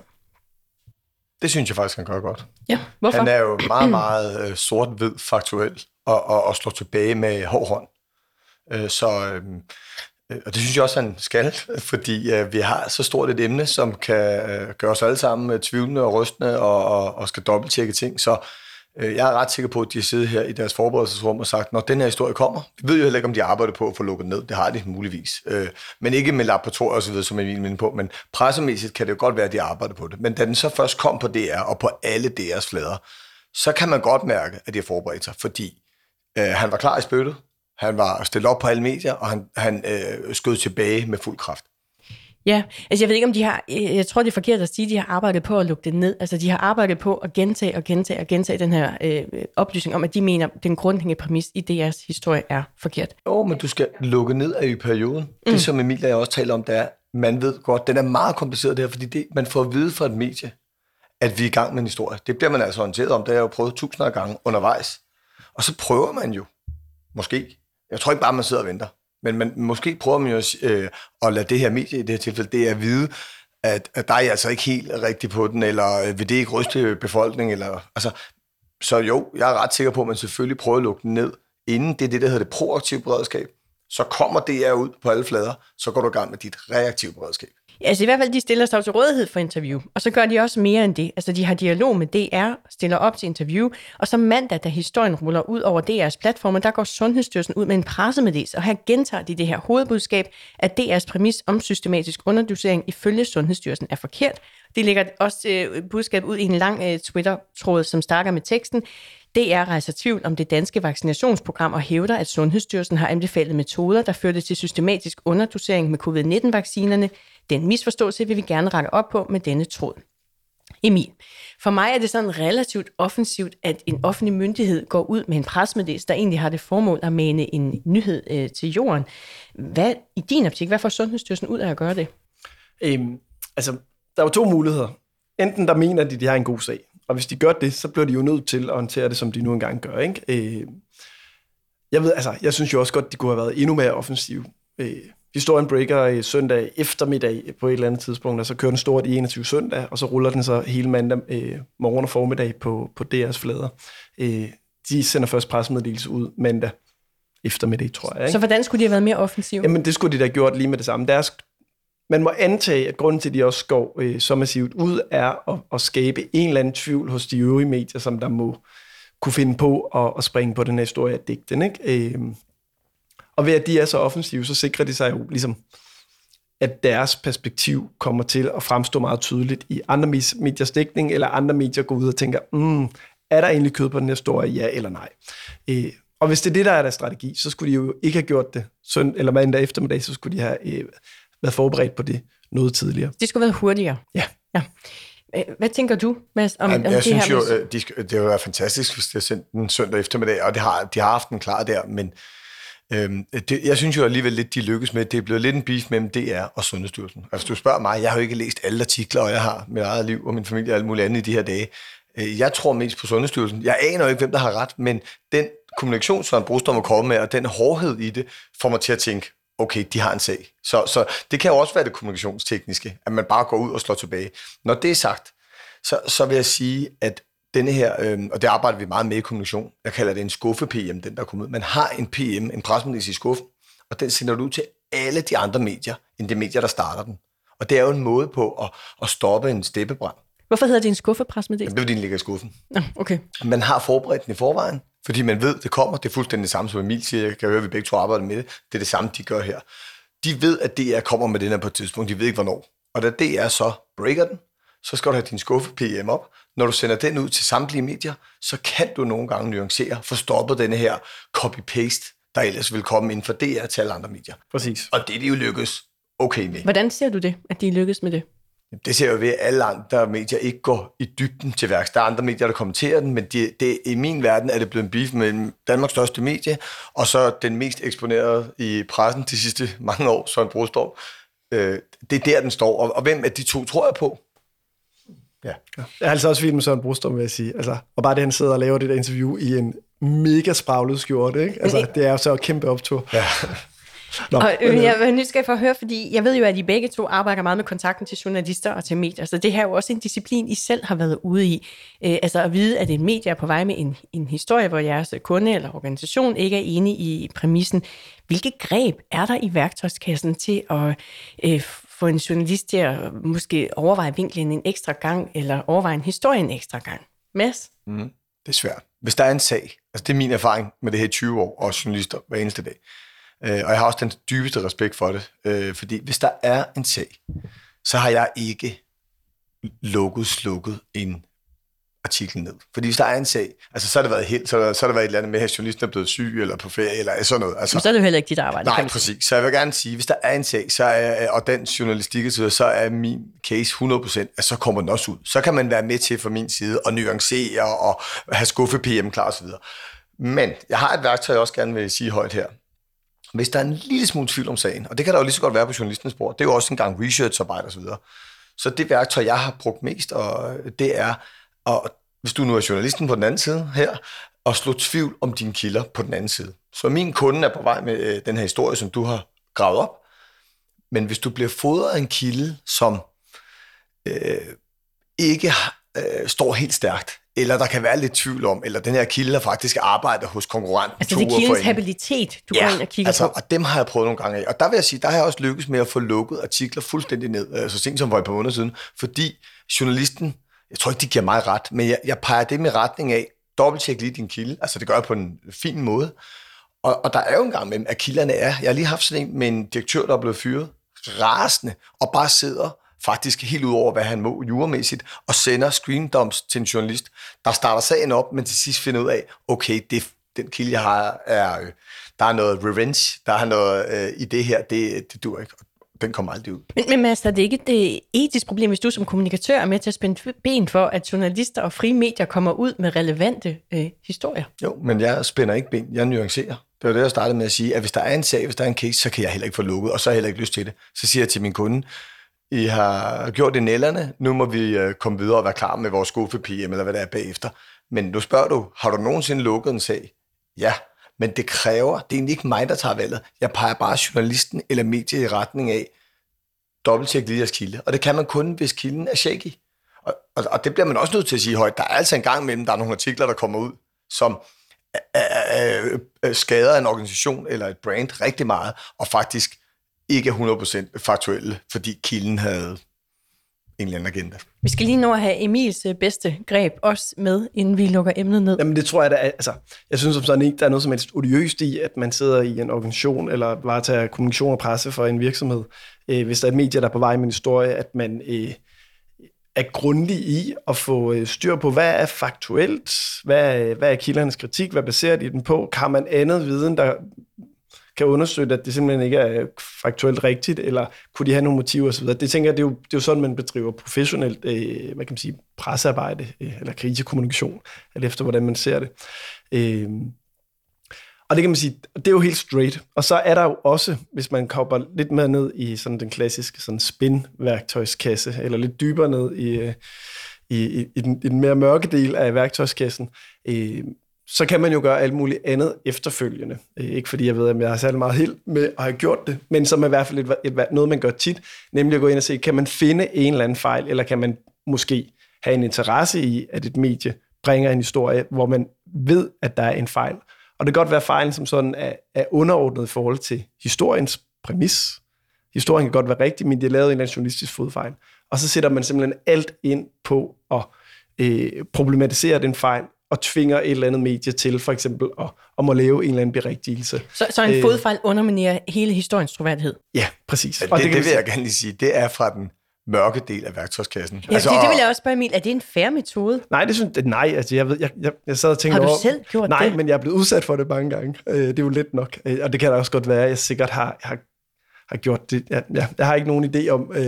Det synes jeg faktisk, han gør godt. Ja, hvorfor? Han er jo meget, meget sort-hvid faktuel og, og, og slår tilbage med hård hånd. Så, og det synes jeg også, han skal, fordi vi har så stort et emne, som kan gøre os alle sammen tvivlende og rystende og, og, og skal dobbelttjekke ting, så jeg er ret sikker på, at de sidder her i deres forberedelsesrum og sagt, når den her historie kommer, vi ved jo heller ikke, om de arbejder på at få lukket ned. Det har de muligvis. Men ikke med laboratorier og så videre, som Emil minder på. Men pressemæssigt kan det jo godt være, at de arbejder på det. Men da den så først kom på D R og på alle D R's flader, så kan man godt mærke, at de har forberedt sig, fordi øh, han var klar i spyttet, han var stillet op på alle medier, og han, han øh, skød tilbage med fuld kraft. Ja, altså jeg ved ikke, om de har, jeg tror, det er forkert at sige, at de har arbejdet på at lukke det ned. Altså de har arbejdet på at gentage og gentage og gentage den her øh, oplysning om, at de mener, at den grundlæggende præmis i D R's historie er forkert. Jo, men du skal lukke ned af i perioden. Mm. Det, som Emilia også taler om, det er, man ved godt, den er meget kompliceret det her, fordi det, man får at vide fra et medie, at vi er i gang med en historie. Det bliver man altså orienteret om, det har jeg jo prøvet tusinder af gange undervejs. Og så prøver man jo, måske, jeg tror ikke bare, man sidder og venter. Men man, måske prøver man jo øh, at lade det her medie i det her tilfælde, det er at vide, at, at der er jeg altså ikke helt rigtig på den, eller vil det ikke ryste befolkningen? Eller, altså, så jo, jeg er ret sikker på, at man selvfølgelig prøver at lukke den ned, inden det er det, der hedder det proaktive beredskab. Så kommer D R ud på alle flader, så går du i gang med dit reaktive beredskab. Ja, altså i hvert fald, de stiller sig til rådighed for interview, og så gør de også mere end det. Altså de har dialog med D R, stiller op til interview, og så mandag, da historien ruller ud over D R's platformer, der går Sundhedsstyrelsen ud med en pressemeddelelse, og her gentager de det her hovedbudskab, at D R's præmis om systematisk underdosering ifølge Sundhedsstyrelsen er forkert. De lægger også øh, budskab ud i en lang øh, Twitter-tråd, som starter med teksten. D R rejser tvivl om det danske vaccinationsprogram og hævder, at Sundhedsstyrelsen har anbefalet metoder, der førte til systematisk underdosering med covid nitten-vaccinerne. Den misforståelse vil vi gerne rette op på med denne tråd. Emil, for mig er det sådan relativt offensivt, at en offentlig myndighed går ud med en pressemeddelelse, der egentlig har det formål at mane en nyhed øh, til jorden. Hvad i din optik, hvad får Sundhedsstyrelsen ud af at gøre det? Øhm, altså, der er jo to muligheder. Enten der mener de, de har en god sag, og hvis de gør det, så bliver de jo nødt til at håndtere det, som de nu engang gør, ikke? Øh, jeg ved, altså, jeg synes jo også godt, de kunne have været endnu mere offensive. Øh, Historien breaker søndag eftermiddag på et eller andet tidspunkt, og så kører den stort i enogtyve søndag, og så ruller den så hele mandag øh, morgen og formiddag på, på D R's flader. Øh, de sender først pressemeddelelse ud mandag eftermiddag, tror jeg. Ikke? Så hvordan skulle de have været mere offensive? Jamen, det skulle de da gjort lige med det samme. Deres, man må antage, at grunden til, at de også går øh, så massivt ud, er at, at skabe en eller anden tvivl hos de øvrige medier, som der må kunne finde på at, at springe på den her historie af digten, ikke? Øh, Og ved at de er så offensive, så sikrer de sig jo ligesom, at deres perspektiv kommer til at fremstå meget tydeligt i andre mediers dækning, eller andre medier går ud og tænker, mm, er der egentlig kød på den her historie, ja eller nej? Øh, og hvis det er det, der er deres strategi, så skulle de jo ikke have gjort det sønd- eller mandag eftermiddag, så skulle de have øh, været forberedt på det noget tidligere. Det skulle have været hurtigere. Ja. ja. Hvad tænker du, Mads, om, Jamen, om det synes her? Jeg synes jo, de skal, det ville være fantastisk, hvis de har sendt den søndag eftermiddag, og de har, de har haft den klar der, men Øhm, det, jeg synes jo alligevel lidt, de lykkes med, det er blevet lidt en beef mellem D R og Sundhedsstyrelsen. Altså, du spørger mig, jeg har jo ikke læst alle artikler, og jeg har mit eget liv og min familie og alt muligt andet i de her dage. Øh, jeg tror mest på Sundhedsstyrelsen. Jeg aner jo ikke, hvem der har ret, men den kommunikation, som Søren Brostrøm er kommet med, og den hårdhed i det, får mig til at tænke, okay, de har en sag. Så, så det kan jo også være det kommunikationstekniske, at man bare går ud og slår tilbage. Når det er sagt, så, så vil jeg sige, at denne her, øh, og det arbejder vi meget med i kommunikation, jeg kalder det en skuffe-P M, den der kommer ud. Man har en P M, en pressemeddelelse i skuffen, og den sender du ud til alle de andre medier, end de medier, der starter den. Og det er jo en måde på at, at stoppe en steppebrand. Hvorfor hedder det en skuffepressemeddelelse? Det er fordi, den ligger i skuffen. Okay. Man har forberedt den i forvejen, fordi man ved, det kommer. Det er fuldstændig det samme, som Emil siger. Jeg kan høre, at vi begge to arbejder med det. Det er det samme, de gør her. De ved, at D R kommer med den her på et tidspunkt. De ved ikke, hvornår. Og da D R så breaker den, så skal du have din skuffe-P M op. Når du sender den ud til samtlige medier, så kan du nogle gange nuancere, få stoppet denne her copy-paste, der ellers vil komme inden for D R til alle andre medier. Præcis. Og det er de jo lykkes okay med. Hvordan ser du det, at de lykkes med det? Det ser jo ved, at alle andre medier ikke går i dybden til værks. Der er andre medier, der kommenterer den, men det, det, i min verden er det blevet en beef mellem Danmarks største medie, og så den mest eksponerede i pressen de sidste mange år, Søren Brostrøm. Øh, det er der, den står. Og, og hvem af de to tror jeg på? Ja. Jeg er altså også vildt med Søren Brostrøm, vil jeg sige. Altså, og bare det, han sidder og laver det der interview i en mega spraglet skjorte, ikke? Altså, det er jo så et kæmpe optog. Ja. Nå, og øh, jeg er nysgerrig for at høre, fordi jeg ved jo, at I begge to arbejder meget med kontakten til journalister og til medier, så det her er jo også en disciplin, I selv har været ude i. Øh, altså at vide, at en medie er på vej med en, en historie, hvor jeres kunde eller organisation ikke er enige i præmissen. Hvilke greb er der i værktøjskassen til at øh, få en journalist til at måske overveje vinklen en ekstra gang, eller overveje en historie en ekstra gang? Mads? Mm, det er svært. Hvis der er en sag, altså det er min erfaring med det her tyve år, og journalister hver eneste dag, og jeg har også den dybeste respekt for det, fordi hvis der er en sag, så har jeg ikke lukket, slukket en artikel ned. Fordi hvis der er en sag, altså så har det været helt, så har der været et eller andet med, at journalisten er blevet syg, eller på ferie, eller sådan noget. Altså, så er det jo heller ikke dit arbejde. Nej, præcis. Så jeg vil gerne sige, hvis der er en sag, så er, og den journalistik, så er min case hundrede procent, at så kommer den også ud. Så kan man være med til fra min side, og nuancere, og have skuffe P M klar, og så videre. Men jeg har et værktøj, jeg også gerne vil sige højt her. Hvis der er en lille smule tvivl om sagen, og det kan der jo lige så godt være på journalistens bord, det er jo også en gang researcharbejde og så videre. Så det værktøj, jeg har brugt mest, og det er, og hvis du nu er journalisten på den anden side her, og slå tvivl om dine kilder på den anden side. Så min kunde er på vej med den her historie, som du har gravet op, men hvis du bliver fodret af en kilde, som øh, ikke øh, står helt stærkt, eller der kan være lidt tvivl om, eller den her kilde, der faktisk arbejder hos konkurrenten. Altså det er kildens habilitet, du ja, går ind og kigger altså, på. Og dem har jeg prøvet nogle gange af. Og der vil jeg sige, der har jeg også lykkes med at få lukket artikler fuldstændig ned, så sent som for et par måneder siden, fordi journalisten, jeg tror ikke, de giver mig ret, men jeg, jeg peger dem i retning af, dobbelttjek lige din kilde, altså det gør jeg på en fin måde. Og, og der er jo en gang med, at kilderne er, jeg har lige haft sådan en med en direktør, der er blevet fyret, rasende, og bare sidder faktisk helt ud over, hvad han må juremæssigt, og sender screendumps til en journalist, der starter sagen op, men til sidst finder ud af, okay, det, den kilde, jeg har, er, der er noget revenge, der er noget øh, i det her, det, det dur ikke, den kommer aldrig ud. Men, men Mads, er det ikke et etisk problem, hvis du som kommunikatør er med til at spænde ben for, at journalister og frie medier kommer ud med relevante øh, historier? Jo, men jeg spænder ikke ben, jeg nuancerer. Det var det, jeg startede med at sige, at hvis der er en sag, hvis der er en case, så kan jeg heller ikke få lukket, og så har jeg heller ikke lyst til det. Så siger jeg til min kunde, I har gjort det nælderne, nu må vi komme videre og være klar med vores skuffe P M, eller hvad der er bagefter. Men nu spørger du, har du nogensinde lukket en sag? Ja, men det kræver, det er egentlig ikke mig, der tager valget. Jeg peger bare journalisten eller mediet i retning af, dobbelttjek lige jeres kilde. Og det kan man kun, hvis kilden er shaky. Og, og, og det bliver man også nødt til at sige højt. Der er altså en gang imellem, der er nogle artikler, der kommer ud, som skader en organisation eller et brand rigtig meget, og faktisk ikke er hundrede procent faktuelle, fordi kilden havde en eller anden agenda. Vi skal lige nå at have Emils bedste greb også med, inden vi lukker emnet ned. Jamen det tror jeg, der er, altså, jeg synes som sådan ikke, der er noget som helst odiøst i, at man sidder i en organisation, eller bare tager kommunikation og presse for en virksomhed. Hvis der er et medie, der er på vej med en historie, at man er grundig i at få styr på, hvad er faktuelt, hvad er, hvad er kildernes kritik, hvad baserer de den på, kan man andet viden, der kan undersøge, at det simpelthen ikke er faktuelt rigtigt, eller kunne de have nogle motiver osv. Det tænker jeg, det er, jo, det er jo sådan, man bedriver professionelt øh, hvad kan man sige, pressearbejde, øh, eller krisekommunikation, alt efter hvordan man ser det. Øh, og det kan man sige, det er jo helt straight. Og så er der jo også, hvis man kopper lidt mere ned i sådan den klassiske sådan spin-værktøjskasse, eller lidt dybere ned i, øh, i, i, i, den, i den mere mørke del af værktøjskassen, øh, så kan man jo gøre alt muligt andet efterfølgende. Ikke fordi jeg ved, at jeg har særlig meget held med at have gjort det, men som er i hvert fald et, et, noget, man gør tit, nemlig at gå ind og se, kan man finde en eller anden fejl, eller kan man måske have en interesse i, at et medie bringer en historie, hvor man ved, at der er en fejl. Og det kan godt være, at fejlen som sådan er, er underordnet i forhold til historiens præmis. Historien kan godt være rigtig, men de har lavet en eller anden journalistisk fodfejl. Og så sætter man simpelthen alt ind på at øh, problematisere den fejl, og tvinger et eller andet medie til, for eksempel, at, at må lave en eller anden berigtigelse. Så, så en fodfejl underminerer hele historiens troværdighed? Ja, præcis. Ja, det, og det, det, det vil jeg gerne lige sige. Det er fra den mørke del af værktøjskassen. Ja, altså, det, det vil jeg også spørge, Emil. Er det en fair metode? Nej, det synes jeg... Nej, altså, jeg ved... Jeg, jeg, jeg sad og tænkte over... Har du over, selv gjort nej, det? Nej, men jeg er blevet udsat for det mange gange. Øh, det er jo lidt nok. Øh, og det kan da også godt være, at jeg sikkert har... har har gjort det. Jeg, jeg, jeg har ikke nogen idé om, øh,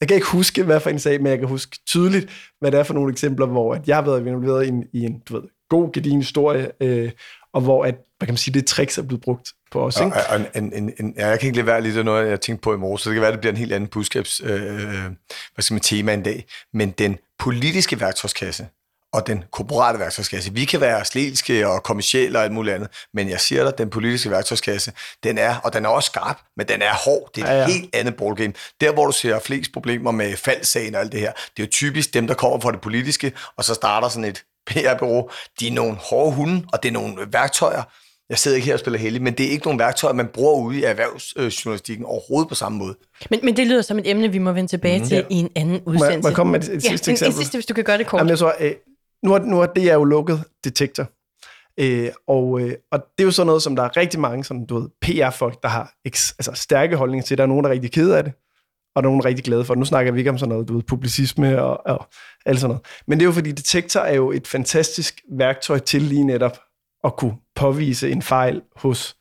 jeg kan ikke huske, hvad for en sag, men jeg kan huske tydeligt, hvad det er for nogle eksempler, hvor at jeg har været involveret i en, i en du ved, god, gedigen historie, øh, og hvor at, hvad kan man sige, det tricks er blevet brugt på os. Ikke? Og, og en, en, en, jeg kan ikke lade være lidt af noget, jeg tænkte på i morges, så det kan være, det bliver en helt anden budskabs, øh, hvad skal man, tema en dag, men den politiske værktøjskasse og den korporate værktøjskasse, vi kan være slelske og kommercielle og alt muligt andet, men jeg siger dig, den politiske værktøjskasse, den er, og den er også skarp, men den er hård. Det er et ja, ja. helt andet ballgame. Der, hvor du ser flest problemer med faldsagen og alt det her, det er jo typisk dem, der kommer fra det politiske, og så starter sådan et P R-bureau. De er nogle hårde hunde, og det er nogle værktøjer. Jeg sidder ikke her og spiller heldig, men det er ikke nogle værktøjer, man bruger ude i erhvervsjournalistikken overhovedet på samme måde. Men, men det lyder som et emne, vi må vende tilbage mm-hmm. til i en anden udsendelse. Må jeg komme med et, et ja, sidste eksempel? Ja, et sidste, hvis du kan gøre det kort. Jamen, jeg tror, øh, Nu er, nu er det jo lukket Detektor, øh, og, øh, og det er jo sådan noget, som der er rigtig mange sådan, du ved, P R-folk, der har eks, altså, stærke holdninger til. Der er nogen, der er rigtig kede af det, og der er nogen, der er rigtig glade for det. Nu snakker vi ikke om sådan noget, du ved, publicisme og, og alt sådan noget. Men det er jo fordi, Detektor er jo et fantastisk værktøj til lige netop at kunne påvise en fejl hos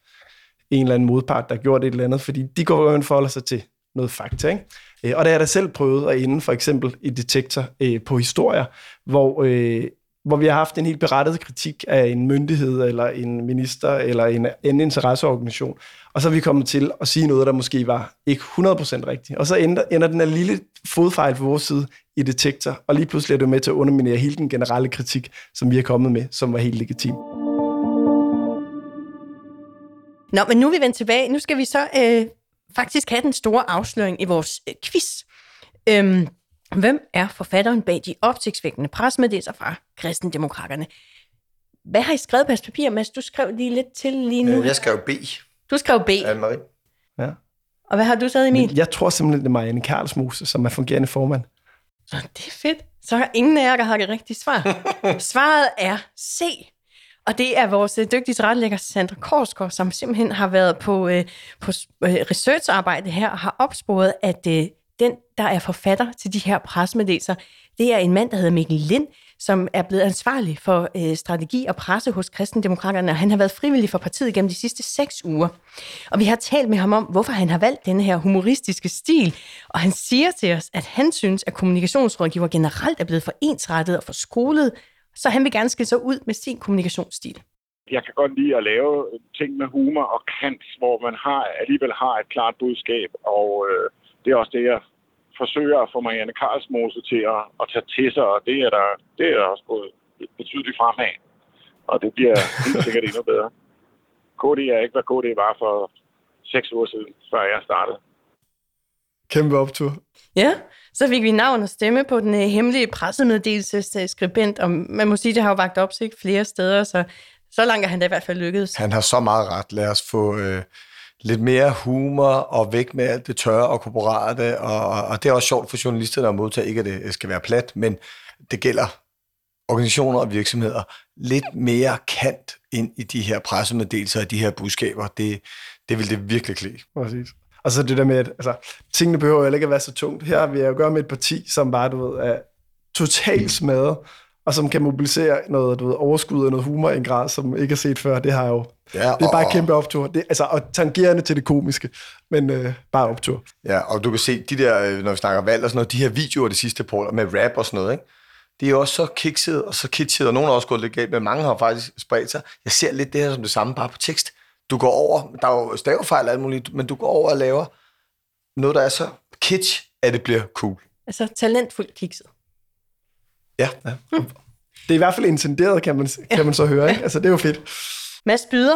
en eller anden modpart, der har gjort et eller andet, fordi de går jo og forholder sig til noget fakta, ikke? Og det har jeg da selv prøvet at ende, for eksempel i Detektor øh, på historier, hvor, øh, hvor vi har haft en helt berettiget kritik af en myndighed, eller en minister, eller en anden interesseorganisation. Og så er vi kommet til at sige noget, der måske var ikke hundrede procent rigtigt. Og så ender, ender den her lille fodfejl fra vores side i Detektor, og lige pludselig er det med til at underminere hele den generelle kritik, som vi er kommet med, som var helt legitim. Nå, men nu er vi vendt tilbage. Nu skal vi så... Øh faktisk have den store afsløring i vores øh, quiz. Øhm, hvem er forfatteren bag de opsigtsvækkende pressemeddelelser fra Kristendemokraterne? Hvad har I skrevet på jeres papir, Mads? Du skrev lige lidt til lige nu. Øh, jeg skrev B. Du skrev B? Anne-Marie. Ja. Og hvad har du skrevet, Emil? Men jeg tror simpelthen, det er Marianne Karlsmose, som er fungerende formand. Så det er fedt. Så er ingen af jer, der har det rigtige svar. Svaret er C. Og det er vores dygtige tilrettelægger Sandra Korsgaard, som simpelthen har været på, øh, på researcharbejde her og har opsporet, at øh, den, der er forfatter til de her pressemeddelelser, det er en mand, der hedder Mikkel Lind, som er blevet ansvarlig for øh, strategi og presse hos Kristendemokraterne, og han har været frivillig for partiet gennem de sidste seks uger. Og vi har talt med ham om, hvorfor han har valgt denne her humoristiske stil, og han siger til os, at han synes, at kommunikationsrådgiver generelt er blevet for ensrettet og for skolet, så han vil gerne skille sig ud med sin kommunikationsstil. Jeg kan godt lide at lave ting med humor og kant, hvor man har, alligevel har et klart budskab, og øh, det er også det, jeg forsøger at få Marianne Karlsmose til at, at tage til sig, og det er der, det er der også gået betydeligt fremad, og det bliver helt sikkert endnu bedre. K D er ikke, hvad K D var for seks uger siden, før jeg startede. Kæmpe optur. Ja, så fik vi navn og stemme på den hemmelige pressemeddelelsesskribent, og man må sige, at det har jo vagt opsigt flere steder, så, så langt er han da i hvert fald lykkedes. Han har så meget ret. Lad os få øh, lidt mere humor og væk med alt det tørre og korporate, og, og det er også sjovt for journalisterne at modtage, ikke at det skal være plat, men det gælder organisationer og virksomheder. Lidt mere kant ind i de her pressemeddelelser og de her budskaber, det, det vil det virkelig klæde. Præcis. Og så det der med, at altså, tingene behøver jo ikke at være så tungt. Her har vi jo at gøre med et parti, som bare, du ved, er totalt smadret, og som kan mobilisere noget, du ved, overskud og noget humor i en grad, som ikke er set før. Det har jo... Ja, og, det er bare et kæmpe optur. Det, altså, og tangerende til det komiske, men øh, bare optur. Ja, og du kan se, de der, når vi snakker valg og sådan noget, de her videoer det sidste på, med rap og sådan noget, ikke? Det er jo også så kikset og så kitschet, og nogen har også gået lidt galt, men mange har faktisk spredt sig. Jeg ser lidt det her som det samme, bare på tekst. Du går over, der er jo stavefejl og alt muligt, men du går over og laver noget, der er så kitsch, at det bliver cool. Altså talentfuldt kikset. Ja. ja. Hmm. Det er i hvert fald intenderet, kan man, ja. kan man så høre. Ikke? Altså, det er jo fedt. Mads Byder,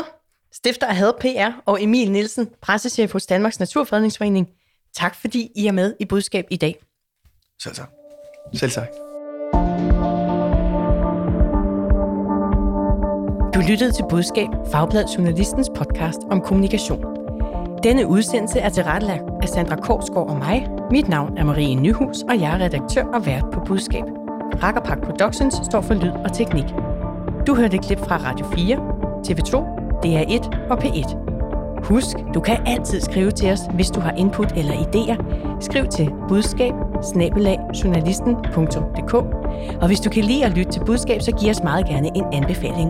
stifter af Hedep P R, og Emil Nielsen, pressechef hos Danmarks Naturfredningsforening. Tak fordi I er med i budskab i dag. Selv tak. Selv tak. Du lyttede til Budskab, Fagbladet Journalistens podcast om kommunikation. Denne udsendelse er tilrettelagt af Sandra Korsgaard og mig. Mit navn er Marie Nyhus, og jeg er redaktør og vært på Budskab. Rakkerpak Productions står for lyd og teknik. Du hørte et klip fra Radio fire, T V to, D R et og P et. Husk, du kan altid skrive til os, hvis du har input eller idéer. Skriv til budskab snabel-a journalisten punktum d k. Og hvis du kan lide at lytte til Budskab, så giv os meget gerne en anbefaling.